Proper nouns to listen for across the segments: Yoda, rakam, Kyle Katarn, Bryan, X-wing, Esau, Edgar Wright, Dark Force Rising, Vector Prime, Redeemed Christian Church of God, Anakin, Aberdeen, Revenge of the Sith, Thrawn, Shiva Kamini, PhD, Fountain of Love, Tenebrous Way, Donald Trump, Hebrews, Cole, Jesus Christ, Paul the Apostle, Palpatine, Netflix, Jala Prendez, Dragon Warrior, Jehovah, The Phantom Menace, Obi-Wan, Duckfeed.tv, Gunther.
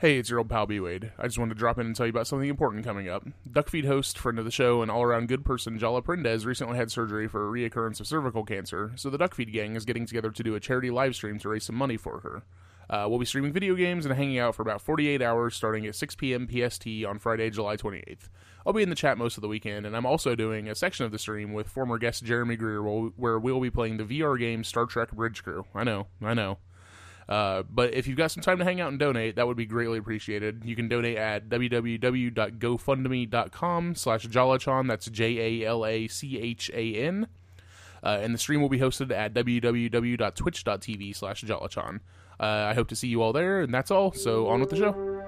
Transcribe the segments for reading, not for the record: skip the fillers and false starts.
Hey, it's your old pal B. Wade. I just wanted to drop in and tell you about something important coming up. DuckFeed host, friend of the show, and all-around good person Jala Prendez recently had surgery for a reoccurrence of cervical cancer, so the DuckFeed gang is getting together to do a charity live stream to raise some money for her. We'll be streaming video games and hanging out for about 48 hours starting at 6 p.m. PST on Friday, July 28th. I'll be in the chat most of the weekend, and I'm also doing a section of the stream with former guest Jeremy Greer where we'll be playing the VR game Star Trek Bridge Crew. I know. But if you've got some time to hang out and donate, that would be greatly appreciated. You can donate at www.gofundme.com/Jalachan. That's Jalachan. And the stream will be hosted at www.twitch.tv/Jalachan. I hope to see you all there, and that's all. So on with the show.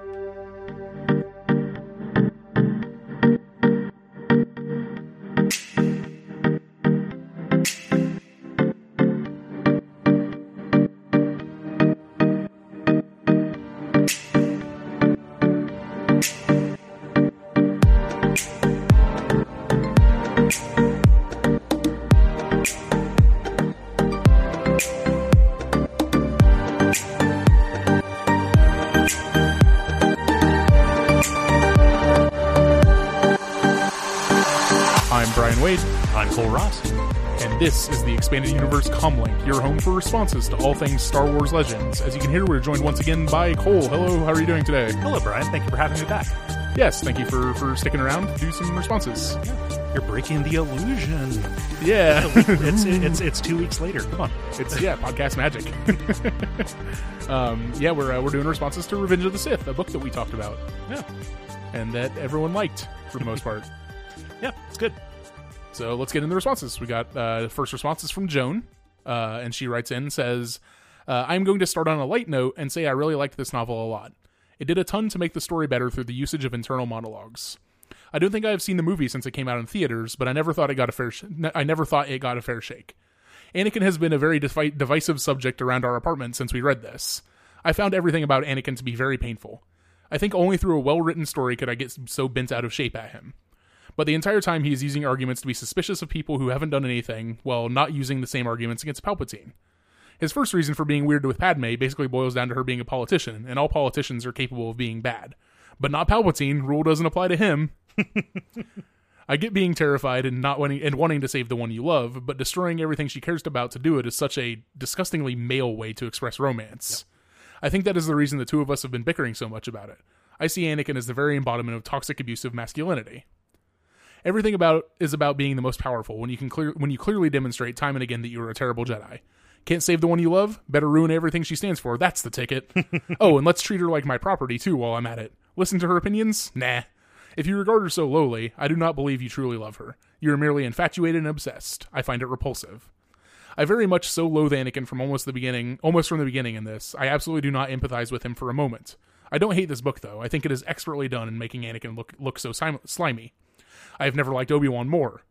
This is the Expanded Universe Comlink, your home for responses to all things Star Wars Legends. As you can hear, we're joined once again by Cole. Hello, how are you doing today? Hello, Brian. Thank you for having me back. Yes, thank you for sticking around to do some responses. Yeah. You're breaking the illusion. Yeah. It's 2 weeks later. Come on. It's, yeah, podcast magic. Yeah, we're doing responses to Revenge of the Sith, a book that we talked about. Yeah. And that everyone liked, for the most part. Yeah, it's good. So let's get into the responses. We got the first responses from Joan, and she writes in and says, I'm going to start on a light note and say I really liked this novel a lot. It did a ton to make the story better through the usage of internal monologues. I don't think I have seen the movie since it came out in theaters, but I never thought it got a fair shake. Anakin has been a very divisive subject around our apartment since we read this. I found everything about Anakin to be very painful. I think only through a well-written story could I get so bent out of shape at him. But the entire time he is using arguments to be suspicious of people who haven't done anything, while not using the same arguments against Palpatine. His first reason for being weird with Padme basically boils down to her being a politician, and all politicians are capable of being bad. But not Palpatine, rule doesn't apply to him. I get being terrified and not wanting to save the one you love, but destroying everything she cares about to do it is such a disgustingly male way to express romance. Yep. I think that is the reason the two of us have been bickering so much about it. I see Anakin as the very embodiment of toxic abusive masculinity. Everything is about being the most powerful when you clearly demonstrate time and again that you are a terrible Jedi. Can't save the one you love? Better ruin everything she stands for. That's the ticket. Oh, and let's treat her like my property, too, while I'm at it. Listen to her opinions? Nah. If you regard her so lowly, I do not believe you truly love her. You are merely infatuated and obsessed. I find it repulsive. I very much so loathe Anakin from almost from the beginning in this. I absolutely do not empathize with him for a moment. I don't hate this book, though. I think it is expertly done in making Anakin look so slimy. I have never liked Obi-Wan more.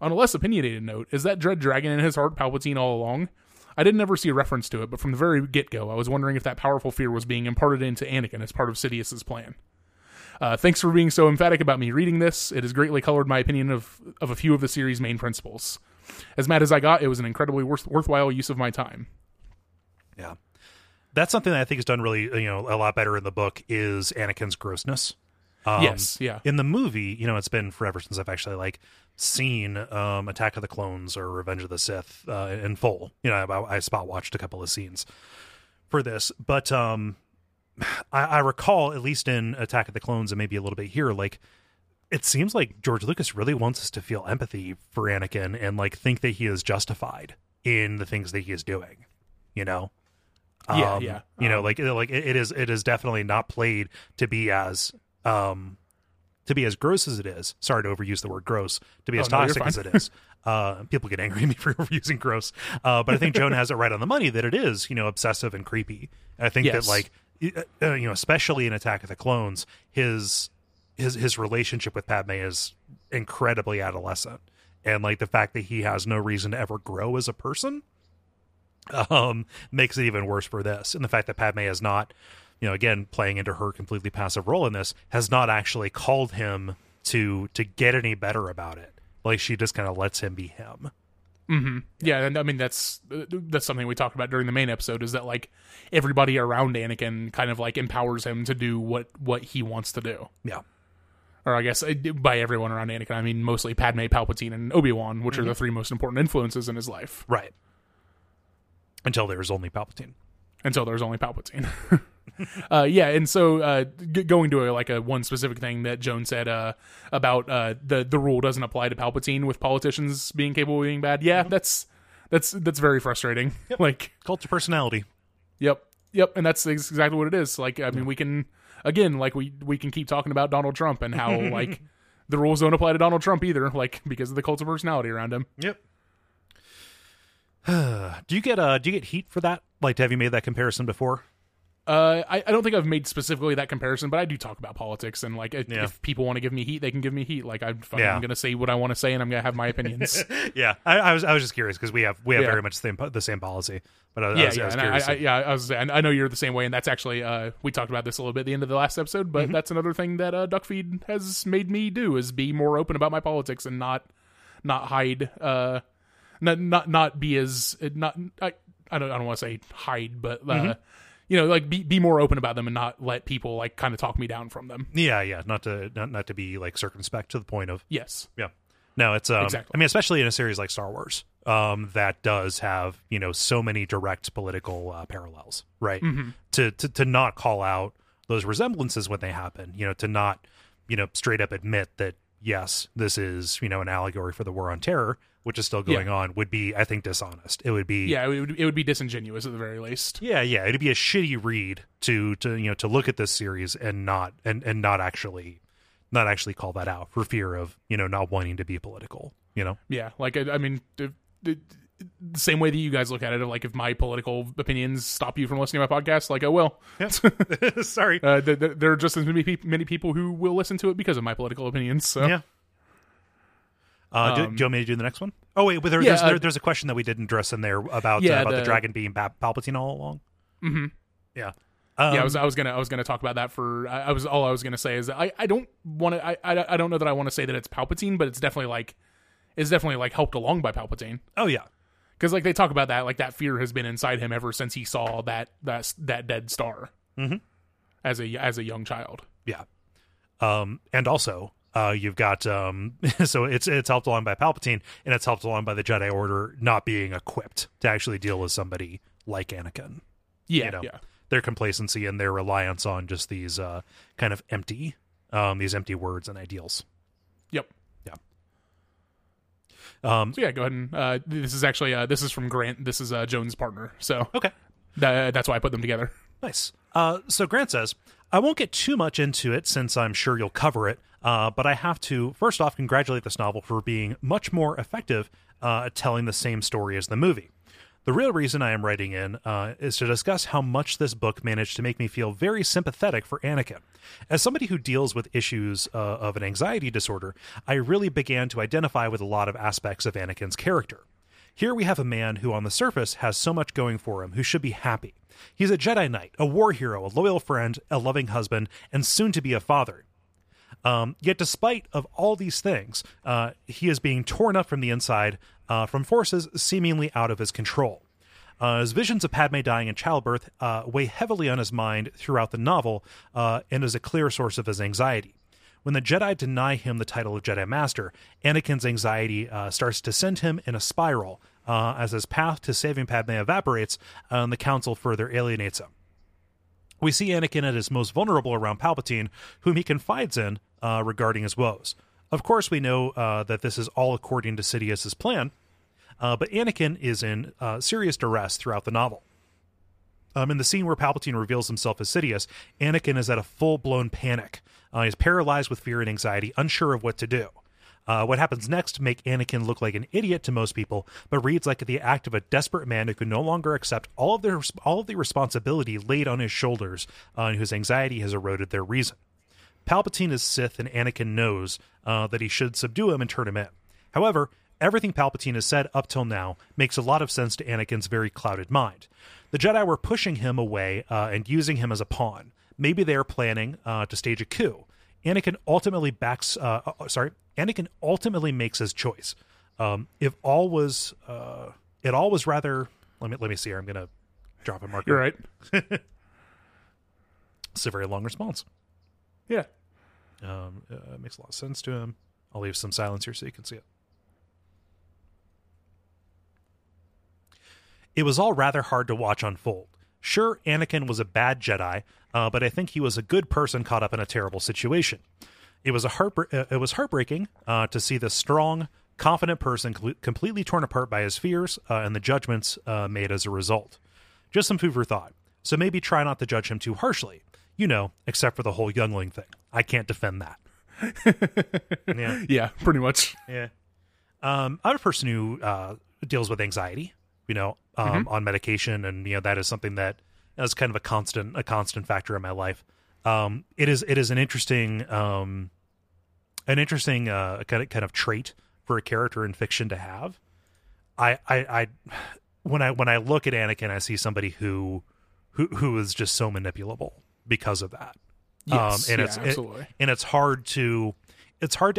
On a less opinionated note, is that dread dragon in his heart Palpatine all along? I didn't ever see a reference to it, but from the very get-go, I was wondering if that powerful fear was being imparted into Anakin as part of Sidious's plan. Thanks for being so emphatic about me reading this. It has greatly colored my opinion of a few of the series' main principles. As mad as I got, it was an incredibly worthwhile use of my time. Yeah. That's something that I think is done really, a lot better in the book is Anakin's grossness. Yes, yeah. In the movie, it's been forever since I've actually seen Attack of the Clones or Revenge of the Sith in full. I spot watched a couple of scenes for this, but I recall at least in Attack of the Clones and maybe a little bit here, it seems like George Lucas really wants us to feel empathy for Anakin and think that he is justified in the things that he is doing. Yeah. It is definitely not played to be as. Gross as it is. Sorry to overuse the word gross. To be as toxic as it is. People get angry at me for overusing gross. But I think Joan has it right on the money that it is, obsessive and creepy. And I think that especially in Attack of the Clones, his relationship with Padme is incredibly adolescent. And the fact that he has no reason to ever grow as a person makes it even worse for this. And the fact that Padme is not again, playing into her completely passive role in this, has not actually called him to get any better about it. She just kind of lets him be him. Mm-hmm. Yeah, and I mean that's something we talked about during the main episode, is that like everybody around Anakin kind of like empowers him to do what he wants to do. Yeah. Or I guess by everyone around Anakin, I mean mostly Padme, Palpatine, and Obi-Wan, which mm-hmm. are the three most important influences in his life. Right. Until there's only Palpatine. Yeah, and so going to a one specific thing that Joan said about the rule doesn't apply to Palpatine with politicians being capable of being bad. Yeah, mm-hmm. that's very frustrating. Yep. Like cult of personality. Yep, and that's exactly what it is. Like, I mean, we can again, like we can keep talking about Donald Trump and how like the rules don't apply to Donald Trump either, like because of the cult of personality around him. Yep. Do you get heat for that? Like, have you made that comparison before? I don't think I've made specifically that comparison, but I do talk about politics, and like if people want to give me heat, they can give me heat. Like I'm going to say what I want to say, and I'm going to have my opinions. Yeah, I was just curious because we have very much the same policy. But I know you're the same way, and that's actually we talked about this a little bit at the end of the last episode. But mm-hmm. that's another thing that DuckFeed has made me do, is be more open about my politics and not hide, not be as not I don't want to say hide, but. Mm-hmm. You know, like be more open about them and not let people like kind of talk me down from them. Yeah, not to be like circumspect to the point of yes, yeah. No, it's exactly. I mean, especially in a series like Star Wars, that does have so many direct political parallels, right? Mm-hmm. To not call out those resemblances when they happen, to not straight up admit that yes, this is an allegory for the War on Terror, which is still going on, would be, I think, dishonest. It would be... Yeah, it would be disingenuous at the very least. Yeah. It'd be a shitty read to look at this series and not actually call that out for fear of, not wanting to be political, Yeah, like, I mean, the same way that you guys look at it, like, if my political opinions stop you from listening to my podcast, like, oh, well. Sorry. There are just as many people who will listen to it because of my political opinions, so... Yeah. Do you want me to do the next one? Oh wait, but there's a question that we didn't address in there about the dragon being Palpatine all along. Mm-hmm. Yeah, I was gonna talk about that for. I don't know that I want to say that it's Palpatine, but it's definitely helped along by Palpatine. Oh yeah, because like they talk about that, like that fear has been inside him ever since he saw that dead star mm-hmm. as a young child. Yeah, and also. You've got so it's helped along by Palpatine, and it's helped along by the Jedi Order not being equipped to actually deal with somebody like Anakin. Yeah, their complacency and their reliance on just these kind of empty words and ideals. Yep. Yeah. Go ahead and this is actually this is from Grant. This is Joan's partner. So okay, that's why I put them together. Nice. So Grant says, I won't get too much into it since I'm sure you'll cover it. But I have to, first off, congratulate this novel for being much more effective at telling the same story as the movie. The real reason I am writing in is to discuss how much this book managed to make me feel very sympathetic for Anakin. As somebody who deals with issues of an anxiety disorder, I really began to identify with a lot of aspects of Anakin's character. Here we have a man who on the surface has so much going for him, who should be happy. He's a Jedi Knight, a war hero, a loyal friend, a loving husband, and soon to be a father. Yet despite of all these things, he is being torn up from the inside from forces seemingly out of his control. His visions of Padme dying in childbirth weigh heavily on his mind throughout the novel and is a clear source of his anxiety. When the Jedi deny him the title of Jedi Master, Anakin's anxiety starts to send him in a spiral as his path to saving Padme evaporates and the Council further alienates him. We see Anakin at his most vulnerable around Palpatine, whom he confides in regarding his woes. Of course, we know that this is all according to Sidious's plan, but Anakin is in serious duress throughout the novel. In the scene where Palpatine reveals himself as Sidious, Anakin is at a full-blown panic. He's paralyzed with fear and anxiety, unsure of what to do. What happens next make Anakin look like an idiot to most people, but reads like the act of a desperate man who can no longer accept all of the responsibility laid on his shoulders, and whose anxiety has eroded their reason. Palpatine is Sith, and Anakin knows that he should subdue him and turn him in. However, everything Palpatine has said up till now makes a lot of sense to Anakin's very clouded mind. The Jedi were pushing him away and using him as a pawn. Maybe they are planning to stage a coup. Anakin ultimately makes his choice. If all was, it all was rather. Let me see here. I'm gonna drop a marker. You're right. It's a very long response. Yeah, makes a lot of sense to him. I'll leave some silence here so you can see it. It was all rather hard to watch unfold. Sure, Anakin was a bad Jedi, but I think he was a good person caught up in a terrible situation. It was heartbreaking to see this strong, confident person completely torn apart by his fears and the judgments made as a result. Just some food for thought. So maybe try not to judge him too harshly. You know, except for the whole youngling thing. I can't defend that. Yeah, pretty much. Yeah. I'm a person who deals with anxiety. You know, on medication, and you know that is something that is kind of a constant factor in my life. It is an interesting kind of trait for a character in fiction to have. When I look at Anakin, I see somebody who is just so manipulable because of that. Yes, it's hard to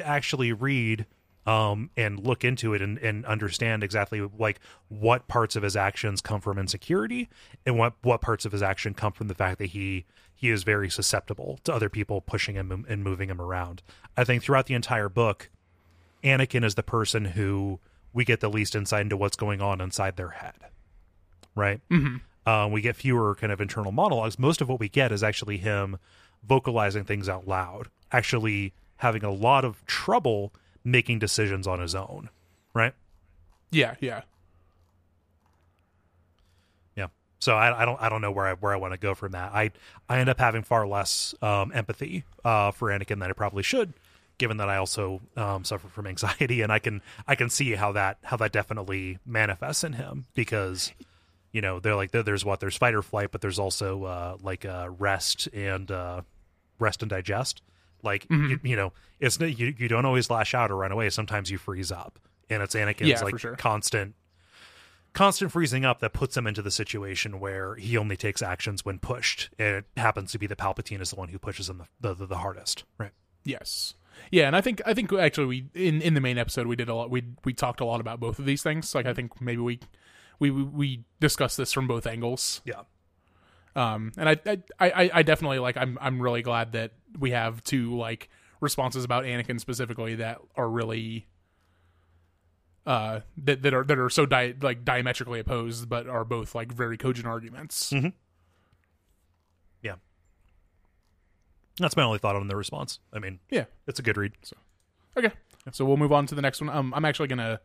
actually read. And look into it and understand exactly like what parts of his actions come from insecurity and what parts of his action come from the fact that he is very susceptible to other people pushing him and moving him around. I think throughout the entire book, Anakin is the person who we get the least insight into what's going on inside their head. Right? Mm-hmm. We get fewer kind of internal monologues. Most of what we get is actually him vocalizing things out loud, actually having a lot of trouble making decisions on his own, right? Yeah. So I don't know where I want to go from that. I end up having far less empathy for Anakin than I probably should, given that I also suffer from anxiety, and I can see how that definitely manifests in him, because you know they're like there's fight or flight, but there's also rest and digest. Like, mm-hmm. you know, it's you don't always lash out or run away. Sometimes you freeze up, and it's Anakin's constant freezing up that puts him into the situation where he only takes actions when pushed. And it happens to be that Palpatine is the one who pushes him the hardest, right? Yes, yeah, and I think actually we in the main episode we did a lot. We talked a lot about both of these things. Like I think maybe we discussed this from both angles. Yeah. And I definitely like I'm really glad that we have two like responses about Anakin specifically that are really that are so diametrically opposed, but are both like very cogent arguments. Mm-hmm. Yeah, that's my only thought on the response. I mean, yeah, it's a good read. So. Okay, so we'll move on to the next one. I'm actually gonna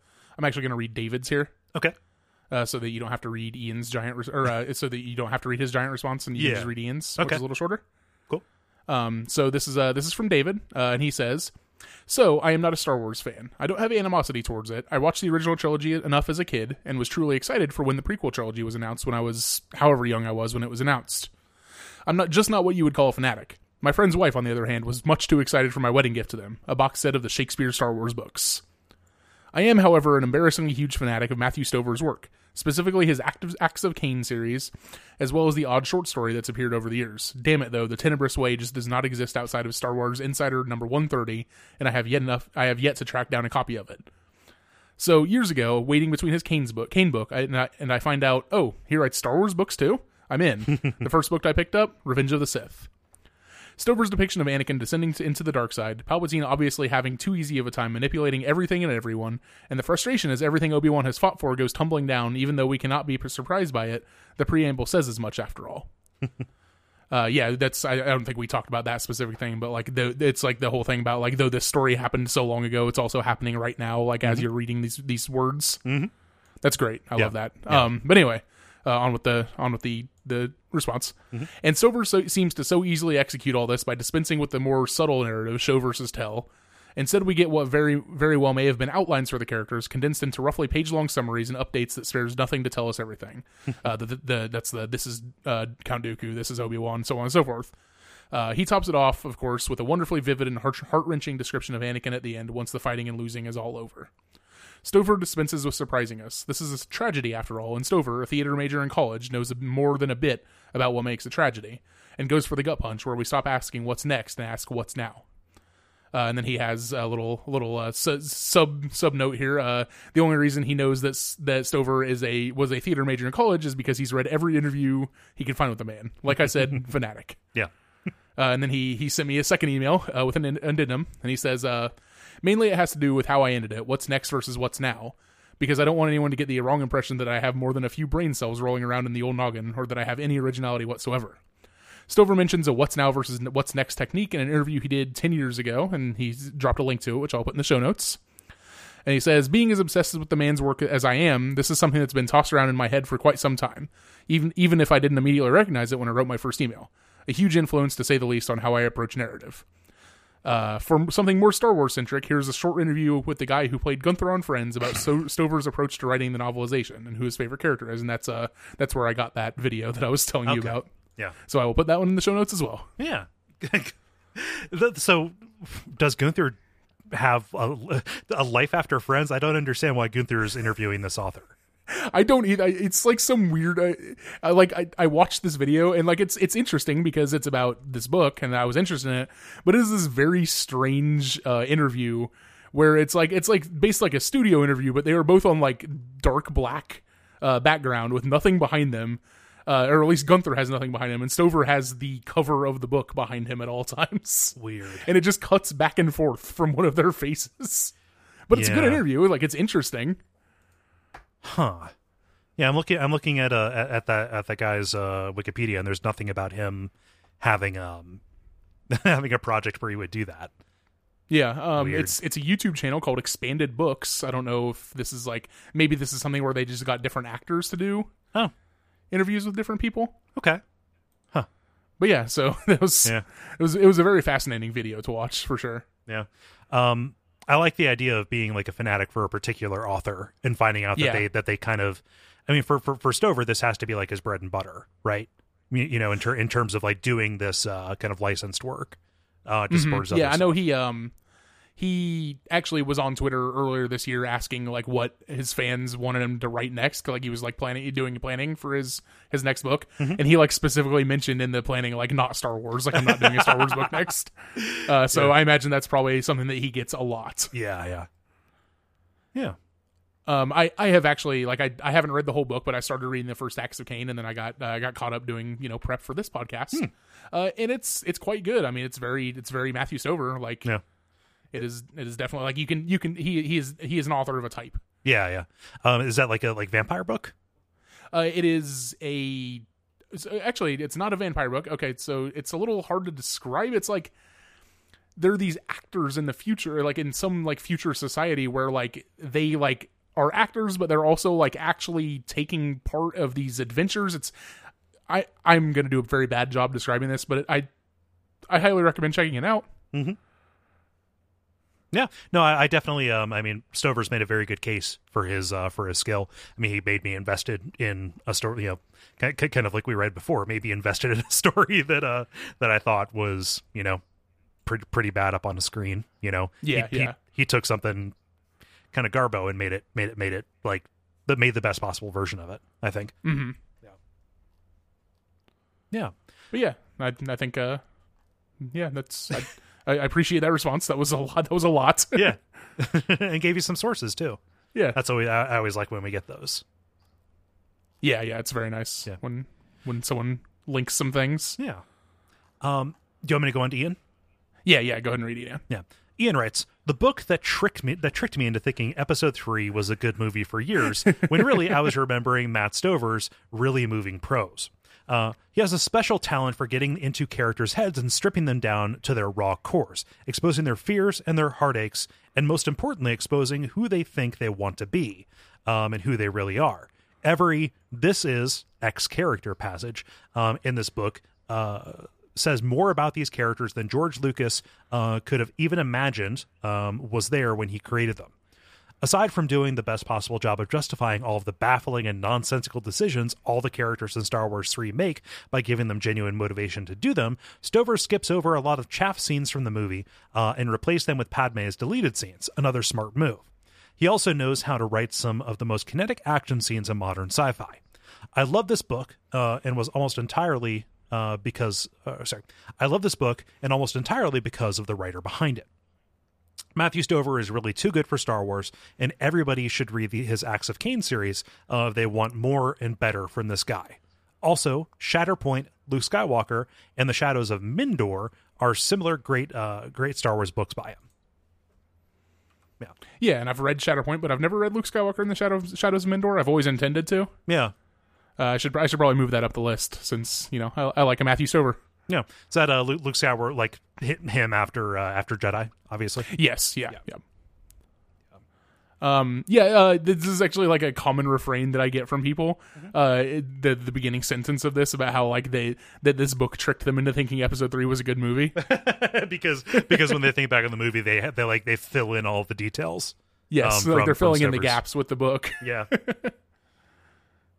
read David's here. Okay. So that you don't have to read Ian's response, and you can just read Ian's, which is a little shorter. Cool. So this is from David, and he says, "So I am not a Star Wars fan. I don't have animosity towards it. I watched the original trilogy enough as a kid, and was truly excited for when the prequel trilogy was announced. When I was however young I was when it was announced, I'm not what you would call a fanatic. My friend's wife, on the other hand, was much too excited for my wedding gift to them: a box set of the Shakespeare Star Wars books. I am, however, an embarrassingly huge fanatic of Matthew Stover's work, specifically his Acts of Cain series, as well as the odd short story that's appeared over the years. Damn it, though, the Tenebrous Way just does not exist outside of Star Wars Insider number 130, and I have yet to track down a copy of it. So, years ago, waiting between his Cain book, I find out, oh, he writes Star Wars books too? I'm in. The first book I picked up, Revenge of the Sith. Stover's depiction of Anakin descending into the dark side, Palpatine obviously having too easy of a time manipulating everything and everyone, and the frustration as everything Obi-Wan has fought for goes tumbling down, even though we cannot be surprised by it. The preamble says as much, after all." I don't think we talked about that specific thing, but like it's like the whole thing about like, though this story happened so long ago, it's also happening right now, like as you're reading these words. Mm-hmm. That's great. I love that. Yeah. But anyway, on with the response. Mm-hmm. "And Stover seems to so easily execute all this by dispensing with the more subtle narrative, show versus tell. Instead, we get what very, very well may have been outlines for the characters, condensed into roughly page-long summaries and updates that spares nothing to tell us everything." This is Count Dooku, this is Obi-Wan, so on and so forth. He tops it off, of course, with a wonderfully vivid and heart-wrenching description of Anakin at the end, once the fighting and losing is all over. "Stover dispenses with surprising us. This is a tragedy, after all, and Stover, a theater major in college, knows more than a bit about what makes a tragedy, and goes for the gut punch, where we stop asking what's next and ask what's now. And then he has a little sub note here. The only reason he knows that Stover was a theater major in college is because he's read every interview he could find with the man. Like I said, fanatic. Yeah. And then he sent me a second email with an addendum, and he says, mainly it has to do with how I ended it. What's next versus what's now. Because I don't want anyone to get the wrong impression that I have more than a few brain cells rolling around in the old noggin, or that I have any originality whatsoever. Stover mentions a what's now versus what's next technique in an interview he did 10 years ago, and he's dropped a link to it, which I'll put in the show notes. And he says, being as obsessed with the man's work as I am, this is something that's been tossed around in my head for quite some time, even if I didn't immediately recognize it when I wrote my first email. A huge influence, to say the least, on how I approach narrative. For something more Star Wars centric, here's a short interview with the guy who played Gunther on Friends about Stover's approach to writing the novelization and who his favorite character is, and that's where I got that video that I was telling you about. Yeah, so I will put that one in the show notes as well. Yeah. So does Gunther have a life after Friends? I don't understand why Gunther is interviewing this author. I don't either. It's like some weird. I watched this video, and like it's interesting because it's about this book, and I was interested in it. But it is this very strange interview where it's like based like a studio interview, but they were both on like dark black background with nothing behind them, or at least Gunther has nothing behind him, and Stover has the cover of the book behind him at all times. Weird, and it just cuts back and forth from one of their faces. But it's a good interview. Like it's interesting. Huh. Yeah, I'm looking at that guy's Wikipedia, and there's nothing about him having having a project where he would do that. Yeah, Weird. it's a YouTube channel called Expanded Books. I don't know if this is like maybe this is something where they just got different actors to do interviews with different people. Okay. Huh. But yeah, so that was it was a very fascinating video to watch for sure. Yeah. I like the idea of being like a fanatic for a particular author and finding out that they kind of, I mean, for Stover, this has to be like his bread and butter, right? You know, in terms of like doing this kind of licensed work. I know he actually was on Twitter earlier this year asking like what his fans wanted him to write next. Like he was like planning for his next book. Mm-hmm. And he like specifically mentioned in the planning, like not Star Wars, like I'm not doing a Star Wars book next. So I imagine that's probably something that he gets a lot. Yeah. Yeah. Yeah. I have actually like, I haven't read the whole book, but I started reading the first Acts of Cain, and then I got caught up doing, you know, prep for this podcast. And it's quite good. I mean, it's very Matthew Stover. Like, It is definitely like you can he is an author of a type. Yeah, yeah. Is that like a vampire book? It's not a vampire book. Okay, so it's a little hard to describe. It's like there are these actors in the future, like in some like future society where like they like are actors, but they're also like actually taking part of these adventures. It's I'm gonna do a very bad job describing this, but I highly recommend checking it out. Mm-hmm. Yeah, no, I definitely. I mean, Stover's made a very good case for his skill. I mean, he made me invested in a story. You know, kind of like we read before, maybe invested in a story that I thought was, you know, pretty bad up on the screen. You know, he took something kind of garbo and made it like that, made the best possible version of it, I think. Mm-hmm. Yeah, but yeah, I think that's. I appreciate that response. That was a lot. Yeah. And gave you some sources too. Yeah. That's always, I always like when we get those. Yeah. Yeah. It's very nice when someone links some things. Yeah. Do you want me to go on to Ian? Yeah. Yeah. Go ahead and read Ian. Yeah. Ian writes, the book that tricked me into thinking episode 3 was a good movie for years, when really I was remembering Matt Stover's really moving prose. He has a special talent for getting into characters' heads and stripping them down to their raw cores, exposing their fears and their heartaches, and most importantly, exposing who they think they want to be, and who they really are. Every "this is X character" passage in this book says more about these characters than George Lucas could have even imagined was there when he created them. Aside from doing the best possible job of justifying all of the baffling and nonsensical decisions all the characters in Star Wars 3 make by giving them genuine motivation to do them, Stover skips over a lot of chaff scenes from the movie and replaces them with Padme's deleted scenes, another smart move. He also knows how to write some of the most kinetic action scenes in modern sci-fi. I love this book and almost entirely because of the writer behind it. Matthew Stover is really too good for Star Wars, and everybody should read his Acts of Cain series if they want more and better from this guy. Also, Shatterpoint, Luke Skywalker, and The Shadows of Mindor are similar great Star Wars books by him. Yeah, and I've read Shatterpoint, but I've never read Luke Skywalker and the Shadows of Mindor. I've always intended to. Yeah. I should probably move that up the list since, you know, I like a Matthew Stover. Yeah. Is that Luke Skywalker, like, hitting him after Jedi, obviously? Yes, yeah. This is actually like a common refrain that I get from people. Mm-hmm. The beginning sentence of this about how like that this book tricked them into thinking Episode 3 was a good movie because when they think back on the movie they fill in all the details. Yes, so they're filling in the gaps with the book. Yeah.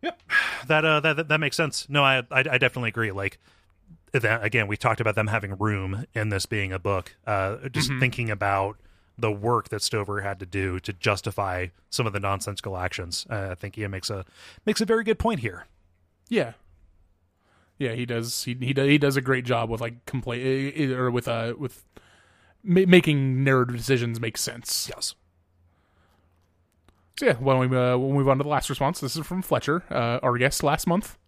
Yep. That makes sense. No, I definitely agree. Like that, again, we talked about them having room in this being a book. Just mm-hmm. thinking about the work that Stover had to do to justify some of the nonsensical actions. I think Ian makes a very good point here. Yeah, he does. He does a great job with like making narrative decisions make sense. Yes. So yeah, why don't we'll move on to the last response. This is from Fletcher, our guest last month.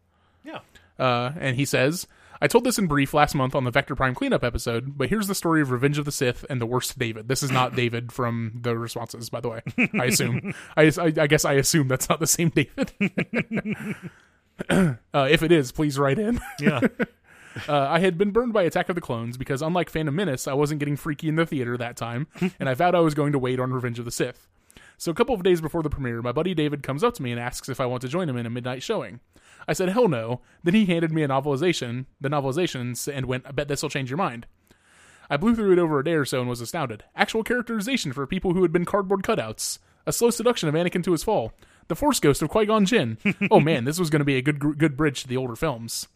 Yeah. And he says, I told this in brief last month on the Vector Prime cleanup episode, but here's the story of Revenge of the Sith and the worst David. This is not David from the responses, by the way. I assume. I guess that's not the same David. If it is, please write in. Yeah. I had been burned by Attack of the Clones because, unlike Phantom Menace, I wasn't getting freaky in the theater that time, and I vowed I was going to wait on Revenge of the Sith. So a couple of days before the premiere, my buddy David comes up to me and asks if I want to join him in a midnight showing. I said, hell no. Then he handed me the novelizations, and went, I bet this'll change your mind. I blew through it over a day or so and was astounded. Actual characterization for people who had been cardboard cutouts. A slow seduction of Anakin to his fall. The Force Ghost of Qui-Gon Jinn. Oh man, this was going to be a good bridge to the older films.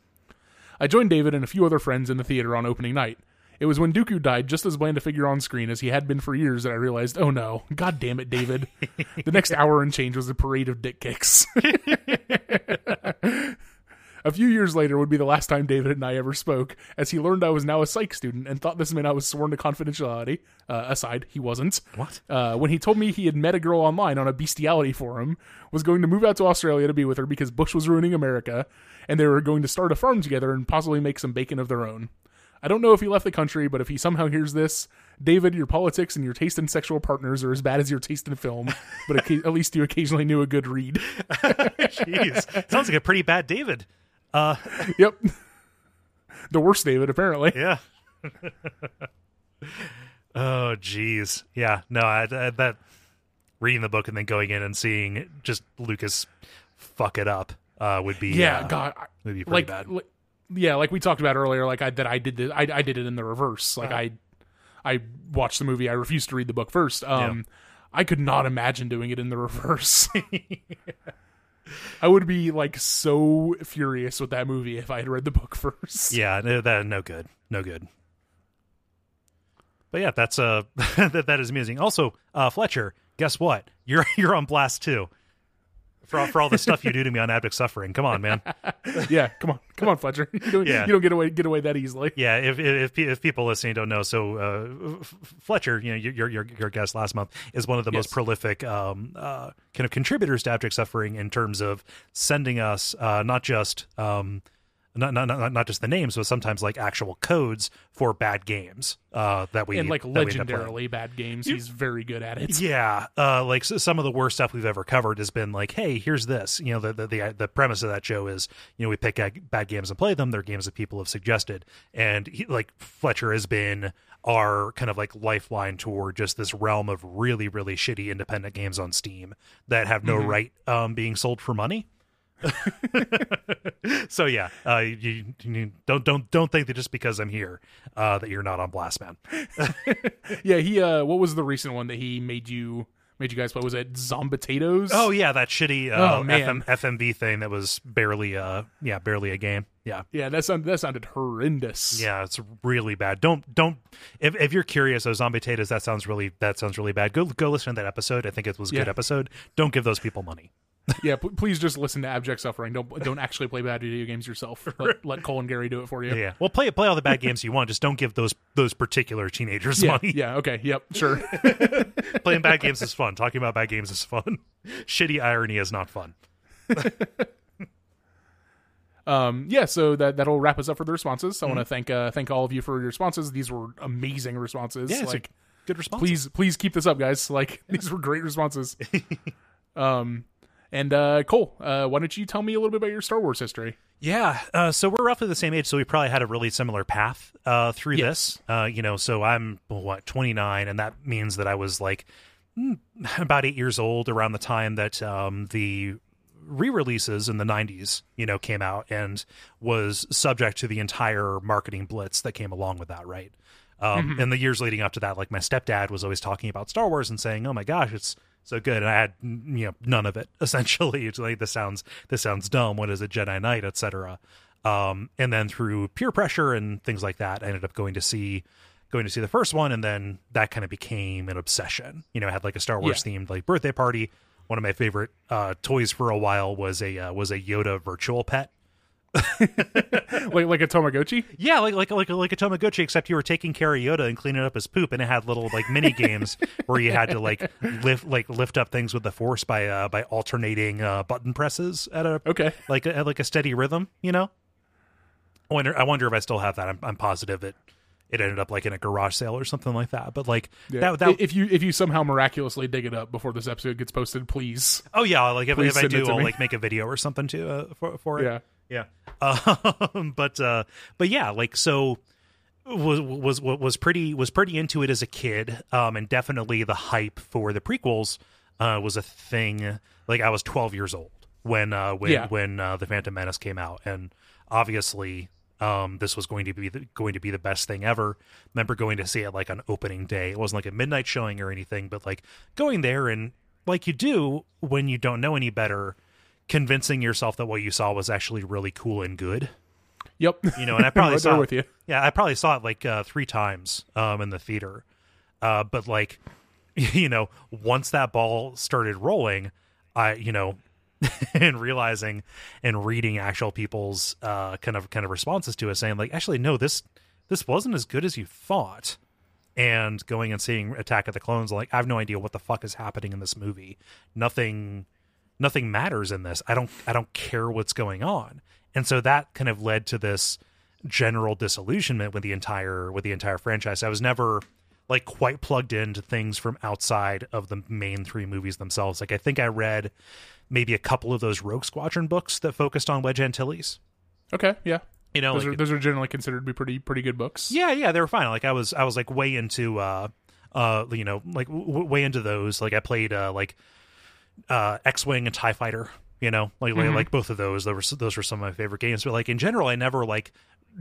I joined David and a few other friends in the theater on opening night. It was when Dooku died just as bland a figure on screen as he had been for years that I realized, oh no, god damn it, David. The next hour and change was a parade of dick kicks. A few years later would be the last time David and I ever spoke, as he learned I was now a psych student and thought this meant I was sworn to confidentiality. Aside, he wasn't. What? When he told me he had met a girl online on a bestiality forum, was going to move out to Australia to be with her because Bush was ruining America, and they were going to start a farm together and possibly make some bacon of their own. I don't know if he left the country, but if he somehow hears this, David, your politics and your taste in sexual partners are as bad as your taste in film, but at least you occasionally knew a good read. Jeez. Sounds like a pretty bad David. Yep. The worst David, apparently. Yeah. Oh, geez. Yeah. No, that reading the book and then going in and seeing just Lucas fuck it up would be, God, would be pretty bad. Yeah, like we talked about earlier, like I did it in the reverse. Like I watched the movie. I refused to read the book first. I could not imagine doing it in the reverse. I would be like so furious with that movie if I had read the book first. Yeah, no good. But yeah, that's that is amusing. Also, Fletcher, guess what? You're on blast too. For all the stuff you do to me on Abject Suffering. Come on, man. Yeah, come on, Fletcher. You don't get away that easily. Yeah, if people listening don't know, so Fletcher, you know, your guest last month is one of the most prolific kind of contributors to Abject Suffering in terms of sending us not just the names, but sometimes like actual codes for bad games that we, and like legendarily bad games. He's very good at it. Yeah, like some of the worst stuff we've ever covered has been like, hey, here's this. You know, the premise of that show is, you know, we pick bad games and play them. They're games that people have suggested, and he, like Fletcher, has been our kind of like lifeline toward just this realm of really, really shitty independent games on Steam that have no right being sold for money. So yeah, you don't think that just because I'm here that you're not on blast, man. Yeah, he what was the recent one that he made you guys play? Was it Zombotatoes? Oh yeah, that shitty FMV thing that was barely a game. Yeah, that sounded horrendous. Yeah, it's really bad. Don't if you're curious, those Zombotatoes, that sounds really bad. Go listen to that episode. I think it was a good episode. Don't give those people money. Yeah, please just listen to abject suffering. Don't actually play bad video games yourself. Let Cole and Gary do it for you. Yeah, well, play all the bad games you want. Just don't give those particular teenagers money. Yeah, okay, yep, sure. Playing bad games is fun. Talking about bad games is fun. Shitty irony is not fun. Yeah, so that'll wrap us up for the responses. I want to thank all of you for your responses. These were amazing responses. Yeah, like good responses. Please keep this up, guys. These were great responses. And Cole, why don't you tell me a little bit about your Star Wars history? Yeah, so we're roughly the same age, so we probably had a really similar path through this. So I'm 29, and that means that I was about 8 years old around the time that the re-releases in the 90s came out, and was subject to the entire marketing blitz that came along with that, right? And the years leading up to that, my stepdad was always talking about Star Wars and saying, oh my gosh, it's so good, and I had none of it, essentially. It's like, this sounds dumb, what is a Jedi Knight, etc. And then through peer pressure and things like that, I ended up going to see the first one, and then that kind of became an obsession. I had a Star Wars themed birthday party. One of my favorite toys for a while was a Yoda virtual pet, like a Tamagotchi. Yeah, like a Tamagotchi, except you were taking care of Yoda and cleaning up his poop, and it had little mini games where you had to lift up things with the Force by alternating button presses at a at a steady rhythm. I wonder if I still have that. I'm positive it. It ended up in a garage sale or something like that. But that if you somehow miraculously dig it up before this episode gets posted, please. Oh yeah, if I do, I'll make a video or something too for it. Yeah, yeah. But yeah, so was pretty into it as a kid, and definitely the hype for the prequels was a thing. I was 12 years old when The Phantom Menace came out, and obviously. This was going to be the best thing ever. I remember going to see it on opening day. It wasn't a midnight showing or anything, but going there and you do when you don't know any better, convincing yourself that what you saw was actually really cool and good. Yep. And I probably saw it with you. Yeah, I probably saw it 3 times in the theater. But once that ball started rolling, I and realizing and reading actual people's kind of responses to it, saying actually no, this wasn't as good as you thought, and going and seeing Attack of the Clones, I have no idea what the fuck is happening in this movie. Nothing matters in this. I don't care what's going on. And so that kind of led to this general disillusionment with the entire franchise. I was never quite plugged into things from outside of the main 3 movies themselves. I think I read maybe a couple of those Rogue Squadron books that focused on Wedge Antilles. Okay, yeah. Those are generally considered to be pretty good books. Yeah, yeah, they were fine. I was way into way into those. I played X-Wing and TIE Fighter, like both of those. Those were some of my favorite games, but in general I never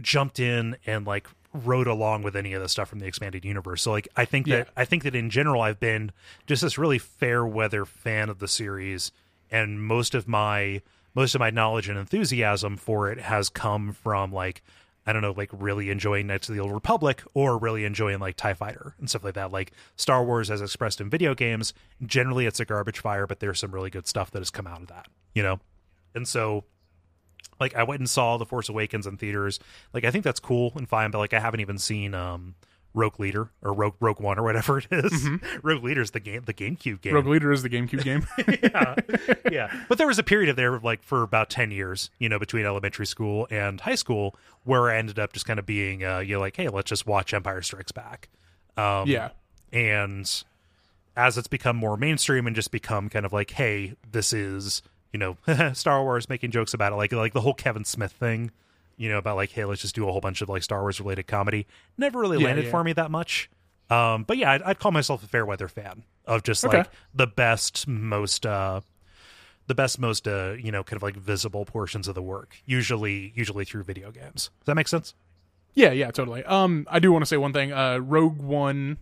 jumped in and rode along with any of the stuff from the expanded universe. So I think that in general I've been just this really fair weather fan of the series, and most of my knowledge and enthusiasm for it has come from really enjoying Knights of the Old Republic, or really enjoying TIE Fighter and stuff like that. Star Wars as expressed in video games, generally it's a garbage fire, but there's some really good stuff that has come out of that, and so I went and saw The Force Awakens in theaters. I think that's cool and fine, but I haven't even seen Rogue Leader or Rogue One or whatever it is. Mm-hmm. Rogue Leader is the GameCube game. Rogue Leader is the GameCube game. yeah. But there was a period of there for about 10 years, between elementary school and high school, where I ended up just kind of being, hey, let's just watch Empire Strikes Back. Yeah. And as it's become more mainstream and just become kind of hey, this is, Star Wars, making jokes about it, like the whole Kevin Smith thing, about hey, let's just do a whole bunch of Star Wars related comedy, never really landed for me that much. But yeah, I'd call myself a fair weather fan of just the best, most kind of visible portions of the work, usually through video games. Does that make sense? Yeah, yeah, totally. I do want to say one thing. Rogue One,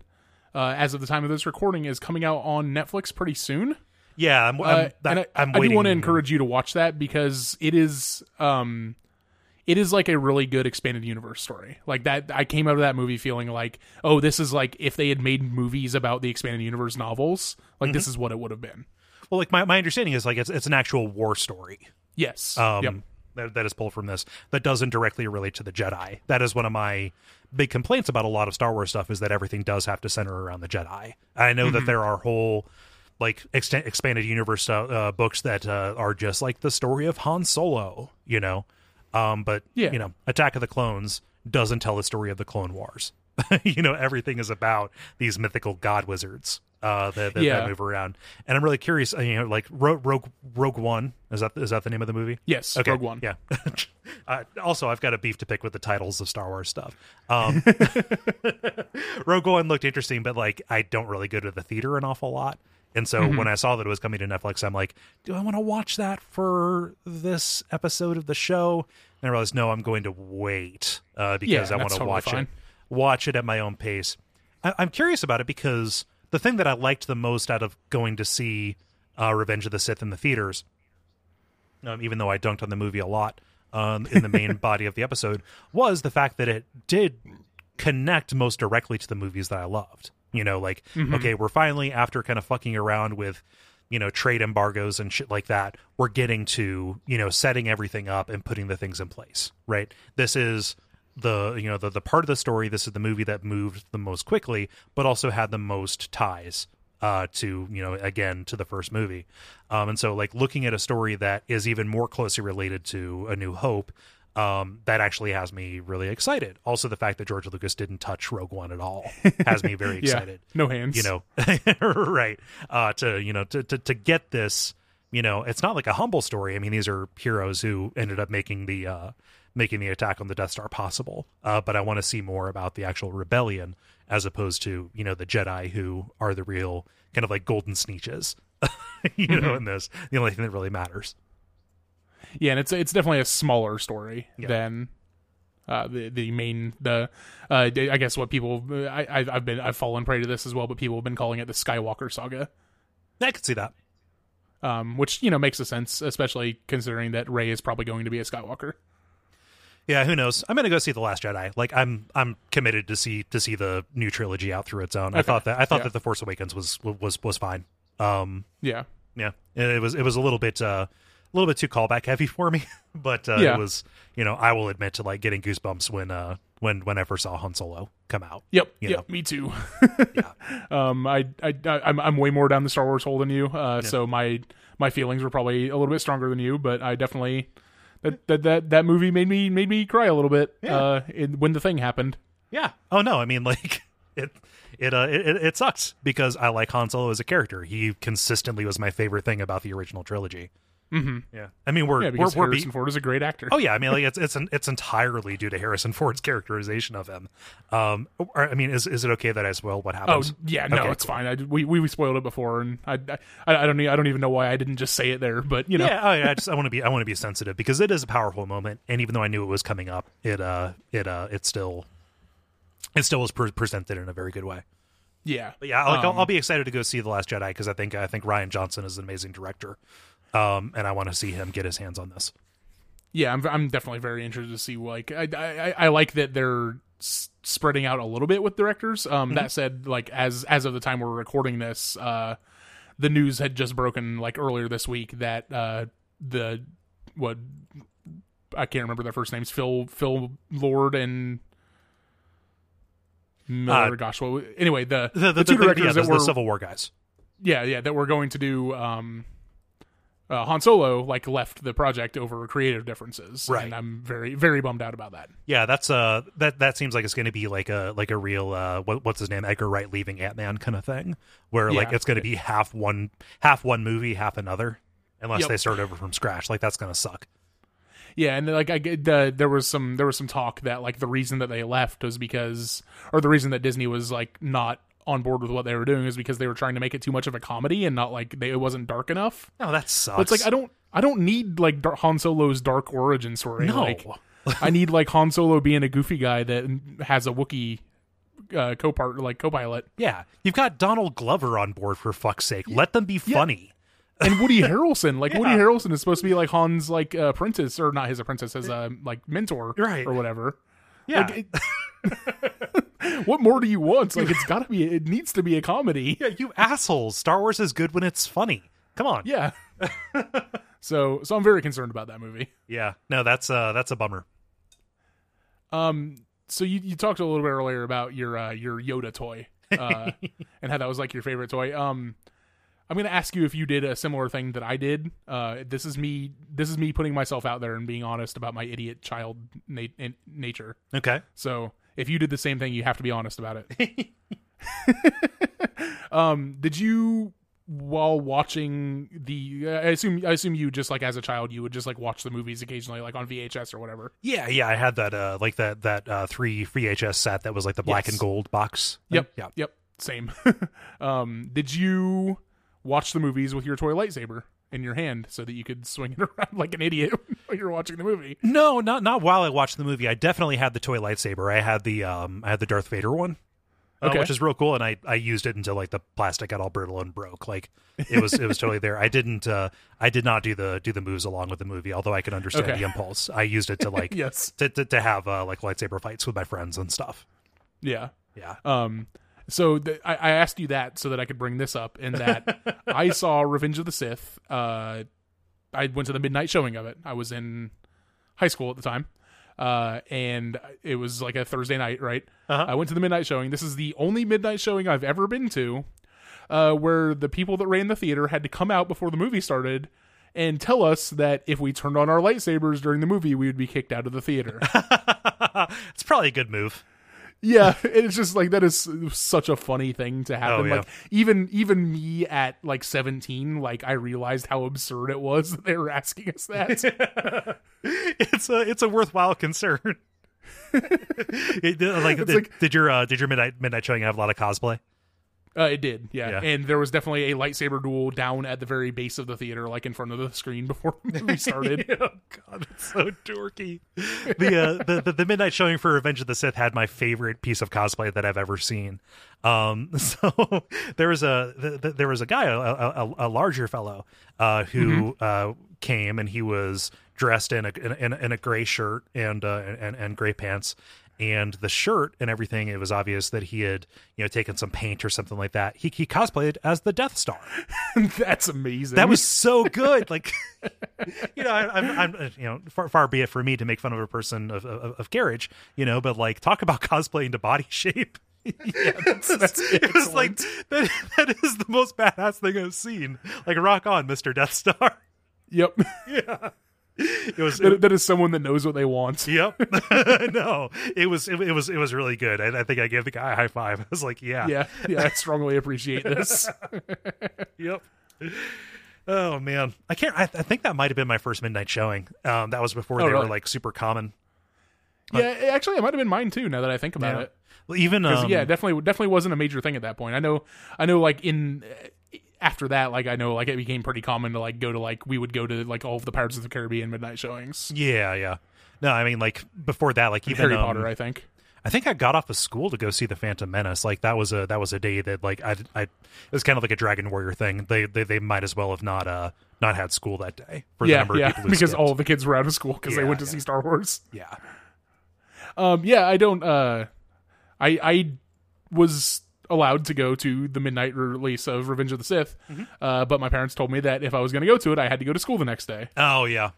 as of the time of this recording, is coming out on Netflix pretty soon. Yeah, I do want to encourage you to watch that, because it is a really good expanded universe story. That I came out of that movie feeling oh, this is if they had made movies about the expanded universe novels, this is what it would have been. Well, like my understanding is like it's an actual war story. Yes. That is pulled from this. That doesn't directly relate to the Jedi. That is one of my big complaints about a lot of Star Wars stuff, is that everything does have to center around the Jedi. I know that there are whole like expanded universe books that are just like the story of Han Solo, you know. You know, Attack of the Clones doesn't tell the story of the Clone Wars. You know, everything is about these mythical god wizards that move around. And I'm really curious, you know, like Rogue One, is that the name of the movie? Yes, okay. Rogue One. Yeah. Also, I've got a beef to pick with the titles of Star Wars stuff. Rogue One looked interesting, but like I don't really go to the theater an awful lot. And so when I saw that it was coming to Netflix, I'm like, do I want to watch that for this episode of the show? And I realized, no, I'm going to wait because I want to watch it at my own pace. I'm curious about it because the thing that I liked the most out of going to see Revenge of the Sith in the theaters, even though I dunked on the movie a lot in the main body of the episode, was the fact that it did connect most directly to the movies that I loved. You know, like, okay, we're finally, after kind of fucking around with, you know, trade embargoes and shit like that, we're getting to, you know, setting everything up and putting the things in place, right? This is the, you know, the part of the story, this is the movie that moved the most quickly, but also had the most ties to, you know, again, to the first movie. And so, like, looking at a story that is even more closely related to A New Hope, that actually has me really excited. Also, the fact that George Lucas didn't touch Rogue One at all has me very excited. No hands, you know, right? To get this, you know, it's not like a humble story. I mean, these are heroes who ended up making the attack on the Death Star possible. But I want to see more about the actual rebellion as opposed to, you know, the Jedi, who are the real kind of like golden sneetches, you know, in this, the only thing that really matters. Yeah, and it's definitely a smaller story than I guess what people I've fallen prey to this as well, but people have been calling it the Skywalker saga. I could see that, which, you know, makes a sense, especially considering that Rey is probably going to be a Skywalker. Yeah, who knows? I'm gonna go see The Last Jedi. Like, I'm committed to see the new trilogy out through its own. Okay. I thought that The Force Awakens was fine. It was a little bit too callback heavy for me, but it was, you know, I will admit to like getting goosebumps when I first saw Han Solo come out. Yep. Yep. Me too. I'm way more down the Star Wars hole than you. So my feelings were probably a little bit stronger than you, but I definitely, that movie made me cry a little bit when the thing happened. Yeah. Oh no. I mean, like it sucks because I like Han Solo as a character. He consistently was my favorite thing about the original trilogy. Yeah, I mean, we're Harrison Ford is a great actor. Oh yeah, I mean, like it's entirely due to Harrison Ford's characterization of him. I mean, is it okay that I spoil what happens? Oh yeah, no, okay, it's cool. Fine. We spoiled it before, and I don't even know why I didn't just say it there, but you know, I want to be sensitive because it is a powerful moment, and even though I knew it was coming up, it still was presented in a very good way. Yeah, but yeah, like I'll be excited to go see The Last Jedi because I think Rian Johnson is an amazing director. And I want to see him get his hands on this. Yeah, I'm definitely very interested to see. Like, I like that they're spreading out a little bit with directors. That said, like as of the time we're recording this, the news had just broken like earlier this week that I can't remember their first names, Phil Lord and Miller. Anyway, the two directors that were the Civil War guys. Yeah, that were going to do. Han Solo like left the project over creative differences, right? And I'm very, very bummed out about that. Yeah, that's that seems like it's going to be like a real what's his name, Edgar Wright leaving Ant-Man kind of thing, where like it's going to be half one movie, half another, unless they start over from scratch. Like that's going to suck. Yeah, and like there was some talk that like the reason that they left was because, or the reason that Disney was like not on board with what they were doing is because they were trying to make it too much of a comedy and not like it wasn't dark enough. No, that sucks. But it's like I don't need like Han Solo's dark origin story. No, like, I need like Han Solo being a goofy guy that has a Wookiee co-pilot. Yeah, you've got Donald Glover on board for fuck's sake. Let them be funny. And Woody Harrelson, like Woody Harrelson is supposed to be like Han's like apprentice, or not his apprentice, his like mentor, right, or whatever. Yeah. Like, what more do you want? Like, it needs to be a comedy. Yeah, you assholes. Star Wars is good when it's funny. Come on. Yeah. So I'm very concerned about that movie. Yeah. No, that's a bummer. So you talked a little bit earlier about your Yoda toy, and how that was like your favorite toy. I'm going to ask you if you did a similar thing that I did. This is me putting myself out there and being honest about my idiot child nature. Okay. So if you did the same thing, you have to be honest about it. Did you, while watching the, I assume you just like as a child, you would just like watch the movies occasionally, like on VHS or whatever. Yeah. Yeah. I had that, like that 3 VHS set that was like the black and gold box. Yep. Yeah. Yep. Same. Did you watch the movies with your toy lightsaber in your hand so that you could swing it around like an idiot while you're watching the movie? No, not while I watched the movie. I definitely had the toy lightsaber. I had the Darth Vader one, which is real cool, and I used it until like the plastic got all brittle and broke. Like it was totally there. I did not do the moves along with the movie, although I could understand the impulse. I used it to like to have like lightsaber fights with my friends and stuff. Yeah. Yeah. So I asked you that so that I could bring this up, in that I saw Revenge of the Sith. I went to the midnight showing of it. I was in high school at the time, and it was like a Thursday night, right? Uh-huh. I went to the midnight showing. This is the only midnight showing I've ever been to where the people that ran the theater had to come out before the movie started and tell us that if we turned on our lightsabers during the movie, we would be kicked out of the theater. It's probably a good move. Yeah, it's just like that is such a funny thing to happen. Oh, yeah. Like even me at like 17, like I realized how absurd it was that they were asking us that. It's a worthwhile concern. Did your midnight showing have a lot of cosplay? It did, yeah. And there was definitely a lightsaber duel down at the very base of the theater, like in front of the screen before the movie started. Oh god, that's so dorky. The midnight showing for Revenge of the Sith had my favorite piece of cosplay that I've ever seen. So there was a guy, a larger fellow, who came, and he was dressed in a gray shirt and gray pants. And the shirt and everything, it was obvious that he had, taken some paint or something like that. He cosplayed as the Death Star. That's amazing. That was so good. Like, I'm far be it for me to make fun of a person of carriage, but like, talk about cosplaying to body shape. Yeah, that's it was like that is the most badass thing I've seen. Like, rock on, Mr. Death Star. Yep. Yeah. That is someone that knows what they want. Yep. No, it was really good. I think I gave the guy a high five. I was like, yeah, I strongly appreciate this. Yep. Oh man, I think that might've been my first midnight showing. That was before they were like super common. Yeah, actually, it might've been mine too. Now that I think about it, well, even definitely wasn't a major thing at that point. I know, like in. After that, like I know, like it became pretty common to like we would go to all of the Pirates of the Caribbean midnight showings. Yeah, yeah. No, I mean like before that, like even Harry Potter. I think I got off of school to go see The Phantom Menace. Like that was a day that like I it was kind of like a Dragon Warrior thing. They might as well have not had school that day for the number of people who because skipped. All of the kids were out of school because they went to see Star Wars. Yeah. I don't. I was allowed to go to the midnight release of Revenge of the Sith, but my parents told me that if I was going to go to it, I had to go to school the next day. Oh yeah,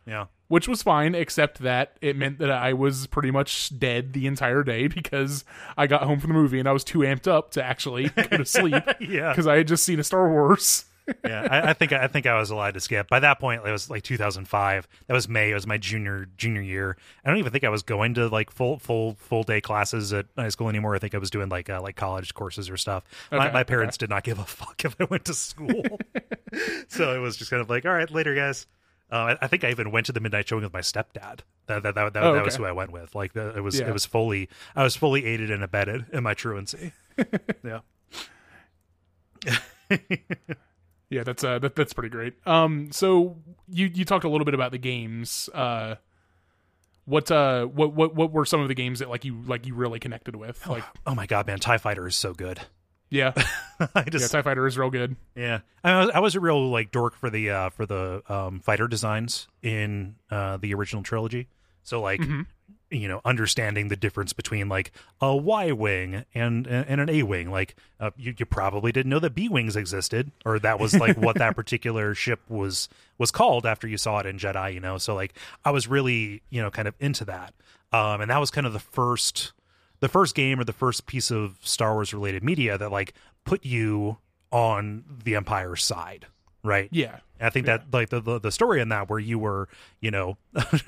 which was fine, except that it meant that I was pretty much dead the entire day because I got home from the movie and I was too amped up to actually go to sleep. Yeah, because I had just seen a Star Wars. Yeah, I think I was allowed to skip. By that point, it was like 2005. That was May. It was my junior year. I don't even think I was going to like full day classes at high school anymore. I think I was doing like college courses or stuff. Okay, my parents did not give a fuck if I went to school, so it was just kind of like, all right, later, guys. I think I even went to the midnight showing with my stepdad. That was who I went with. Like I was fully aided and abetted in my truancy. Yeah. Yeah, that's pretty great. So you talked a little bit about the games. What were some of the games that you really connected with? Like, oh my god, man, TIE Fighter is so good. Yeah, TIE Fighter is real good. Yeah, I was a real like dork for the fighter designs in the original trilogy. So like you know, understanding the difference between like a Y-wing and an A-wing. Like you probably didn't know that B-wings existed, or that was like what that particular ship was called after you saw it in Jedi, you know? So like I was really, you know, kind of into that. And that was kind of the first game or the first piece of Star Wars related media that like put you on the Empire's side. Right. Yeah. And I think that like the story in that where you were, you know,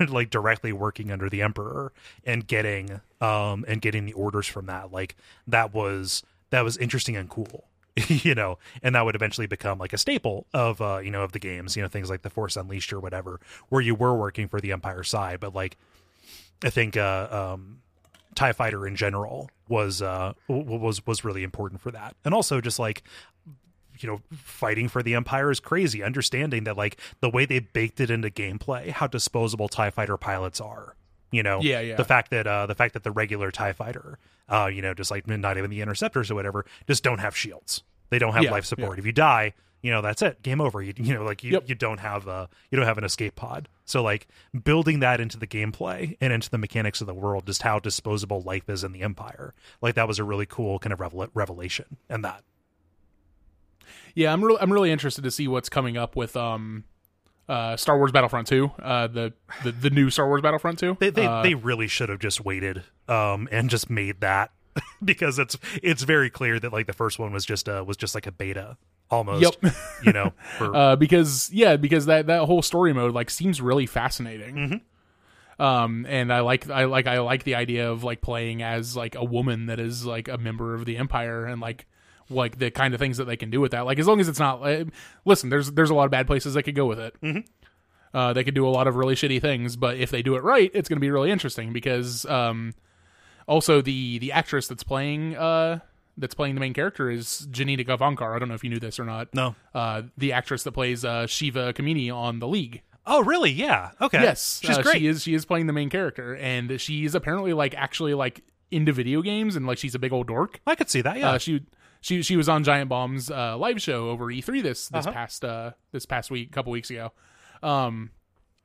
like directly working under the Emperor and getting the orders from that, like that was interesting and cool, you know, and that would eventually become like a staple of, you know, of the games, you know, things like The Force Unleashed or whatever, where you were working for the Empire side. But like, I think, TIE Fighter in general was really important for that. And also just like, you know, fighting for the Empire is crazy. Understanding that, like, the way they baked it into gameplay, how disposable TIE Fighter pilots are, you know? Yeah, yeah. The fact that the regular TIE Fighter, you know, just like not even the interceptors or whatever, just don't have shields. They don't have life support. Yeah. If you die, you know, that's it. Game over. You know, like you don't have an escape pod. So like building that into the gameplay and into the mechanics of the world, just how disposable life is in the Empire. Like that was a really cool kind of revelation and that. Yeah, I'm really interested to see what's coming up with Star Wars Battlefront 2, the new Star Wars Battlefront 2. They really should have just waited and just made that because it's very clear that like the first one was just like a beta almost. Yep. You know, because that whole story mode like seems really fascinating. Mm-hmm. And I like the idea of like playing as like a woman that is like a member of the Empire and like the kind of things that they can do with that. Like, as long as it's not, listen, there's a lot of bad places they could go with it. Mm-hmm. They could do a lot of really shitty things, but if they do it right, it's going to be really interesting because, also the actress that's playing the main character is Janina Gavankar. I don't know if you knew this or not. No. The actress that plays, Shiva Kamini on The League. Oh, really? Yeah. Okay. Yes. She's great. She is playing the main character, and she is apparently like actually like into video games and like, she's a big old dork. I could see that. Yeah. She was on Giant Bomb's live show over E3 this uh-huh. past week, a couple weeks ago, and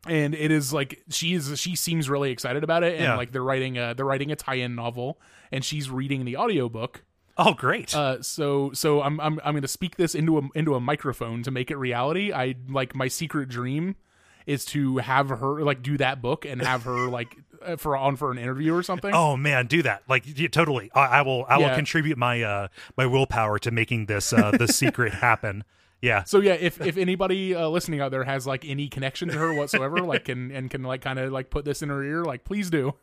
it is like she seems really excited about it, and like they're writing a tie-in novel, and she's reading the audiobook. Oh, great! So I'm going to speak this into a microphone to make it reality. I like my secret dream is to have her like do that book and have her like for an interview or something. Oh man, do that! Like yeah, totally, I will contribute my willpower to making this secret happen. Yeah. So yeah, if anybody listening out there has like any connection to her whatsoever, like can like kind of like put this in her ear, like please do.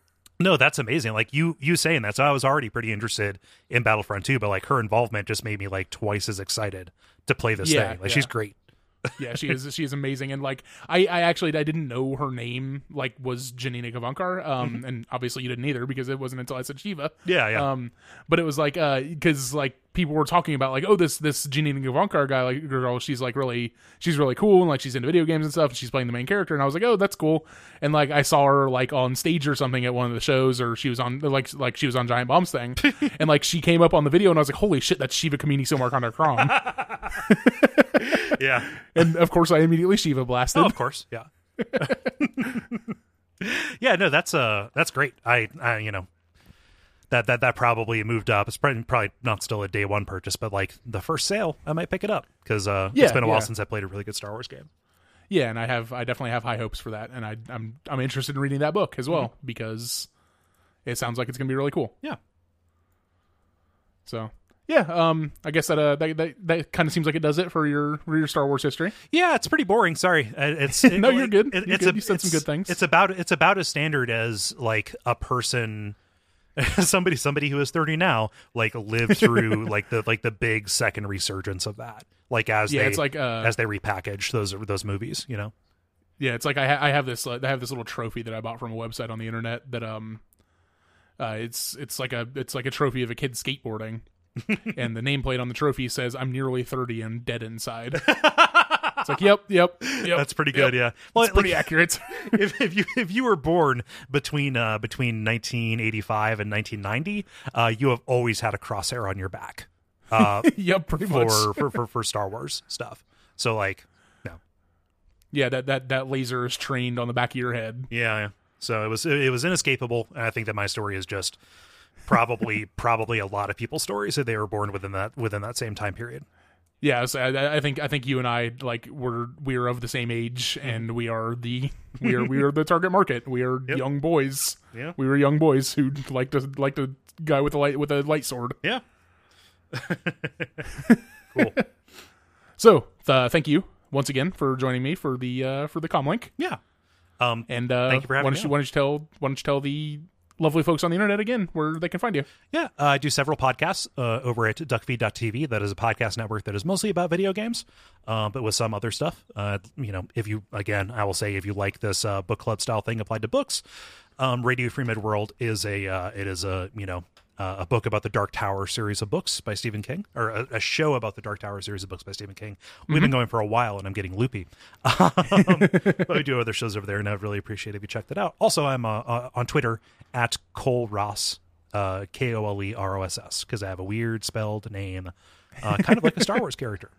No, that's amazing. Like you saying that, so I was already pretty interested in Battlefront 2, but like her involvement just made me like twice as excited to play this thing. Like she's great. Yeah, she is amazing. And like I didn't know her name like was Janina Gavankar, mm-hmm. and obviously you didn't either because it wasn't until I said Shiva. Yeah. But it was like because like people were talking about like, oh, this Janina Gavankar guy, like girl, she's really cool and like she's into video games and stuff and she's playing the main character, and I was like, oh, that's cool. And like I saw her like on stage or something at one of the shows, or she was on like she was on Giant Bomb's thing and like she came up on the video and I was like, holy shit, that's Shiva Kamini Somark on her Crom. Yeah. And of course I immediately Shiva blasted. Oh, of course. Yeah. Yeah, no, that's great. I you know, that probably moved up. It's probably not still a day one purchase, but like the first sale I might pick it up because it's been a while since I played a really good Star Wars game. Yeah, and I definitely have high hopes for that, and I'm interested in reading that book as well, mm-hmm. because it sounds like it's going to be really cool. Yeah. So yeah, I guess that kind of seems like it does it for your Star Wars history. Yeah, it's pretty boring. Sorry, it's no, you're good. You said some good things. It's about as standard as like a person, somebody who is 30 now, like lived through like the big second resurgence of that. Like as they repackage those movies, you know. Yeah, it's like I have this little trophy that I bought from a website on the internet that it's like a trophy of a kid skateboarding. And the nameplate on the trophy says, "I'm nearly 30 and dead inside." It's like, yep. That's pretty good, yep. Yeah. Well, it's pretty accurate. if you were born between 1985 and 1990, you have always had a crosshair on your back. Yep, pretty much. for Star Wars stuff. So like, no. Yeah, that laser is trained on the back of your head. Yeah. So it was inescapable. And I think that my story is just probably a lot of people's stories that they were born within that same time period. Yeah, so I think you and I we're of the same age, and we are the target market. We are young boys. Yeah, we were young boys who liked a guy with a light sword. Yeah, cool. So thank you once again for joining me for the comlink. Yeah, and thank you for having me. Why don't you tell the lovely folks on the internet again where they can find you. Yeah, I do several podcasts over at duckfeed.tv. That is a podcast network that is mostly about video games, but with some other stuff. If you like this book club style thing applied to books, Radio Free Mid World is a book about the Dark Tower series of books by Stephen King, or a show about the Dark Tower series of books by Stephen King. We've been going for a while, and I'm getting loopy. But we do other shows over there, and I'd really appreciate it if you check that out. Also, I'm on Twitter at Cole Ross, Koleross, because I have a weird spelled name, kind of like a Star Wars character.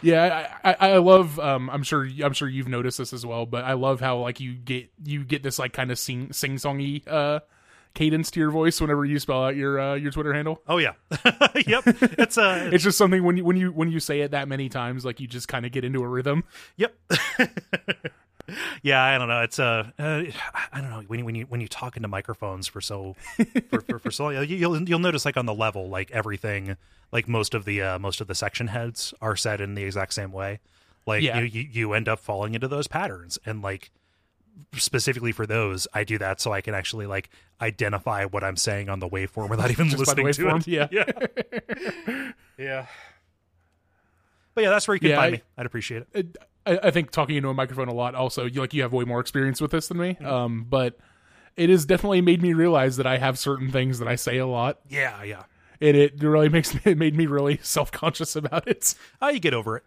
Yeah, I love. I'm sure you've noticed this as well, but I love how you get this kind of sing-songy cadence to your voice whenever you spell out your Twitter handle. Oh yeah. Yep. It's it's just something when you say it that many times, you just kind of get into a rhythm. Yep. Yeah, I don't know. It's I don't know, when you talk into microphones for so long, you'll notice on the level, everything, most of the section heads are said in the exact same way. You end up falling into those patterns, and specifically for those, I do that so I can actually identify what I'm saying on the waveform without even listening to it. Yeah. Yeah. But yeah, that's where you can find me. I'd appreciate it. I think talking into a microphone a lot also, you have way more experience with this than me. But it has definitely made me realize that I have certain things that I say a lot. Yeah, yeah. And it made me really self-conscious about it. Oh, you get over it.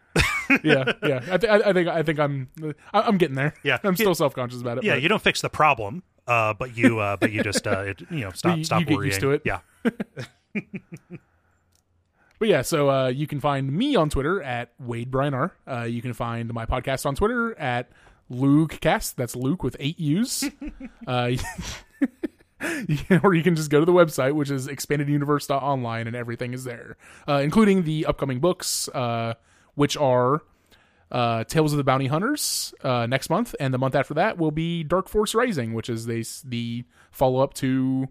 Yeah. I think I'm getting there. Yeah, I'm still self-conscious about it. Yeah, but you don't fix the problem, but you just stop worrying. Get used to it. Yeah. But yeah, so you can find me on Twitter at Wade Brianar. You can find my podcast on Twitter at LukeCast. That's Luke with 8 U's. Or you can just go to the website, which is expandeduniverse.online, and everything is there, including the upcoming books, which are Tales of the Bounty Hunters next month, and the month after that will be Dark Force Rising, which is the follow-up to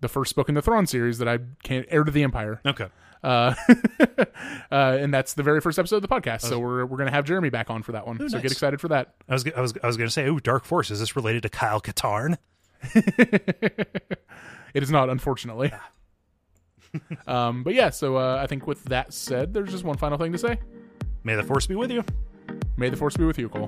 the first book in the Thrawn series that I can't Heir to the Empire. Okay. And that's the very first episode of the podcast, so we're gonna have Jeremy back on for that one. Ooh, so nice. Get excited for that. I was gonna say, ooh, Dark Force, is this related to Kyle Katarn? It is not, unfortunately. But yeah, so I think with that said, there's just one final thing to say. May the Force be with you. May the Force be with you, Cole.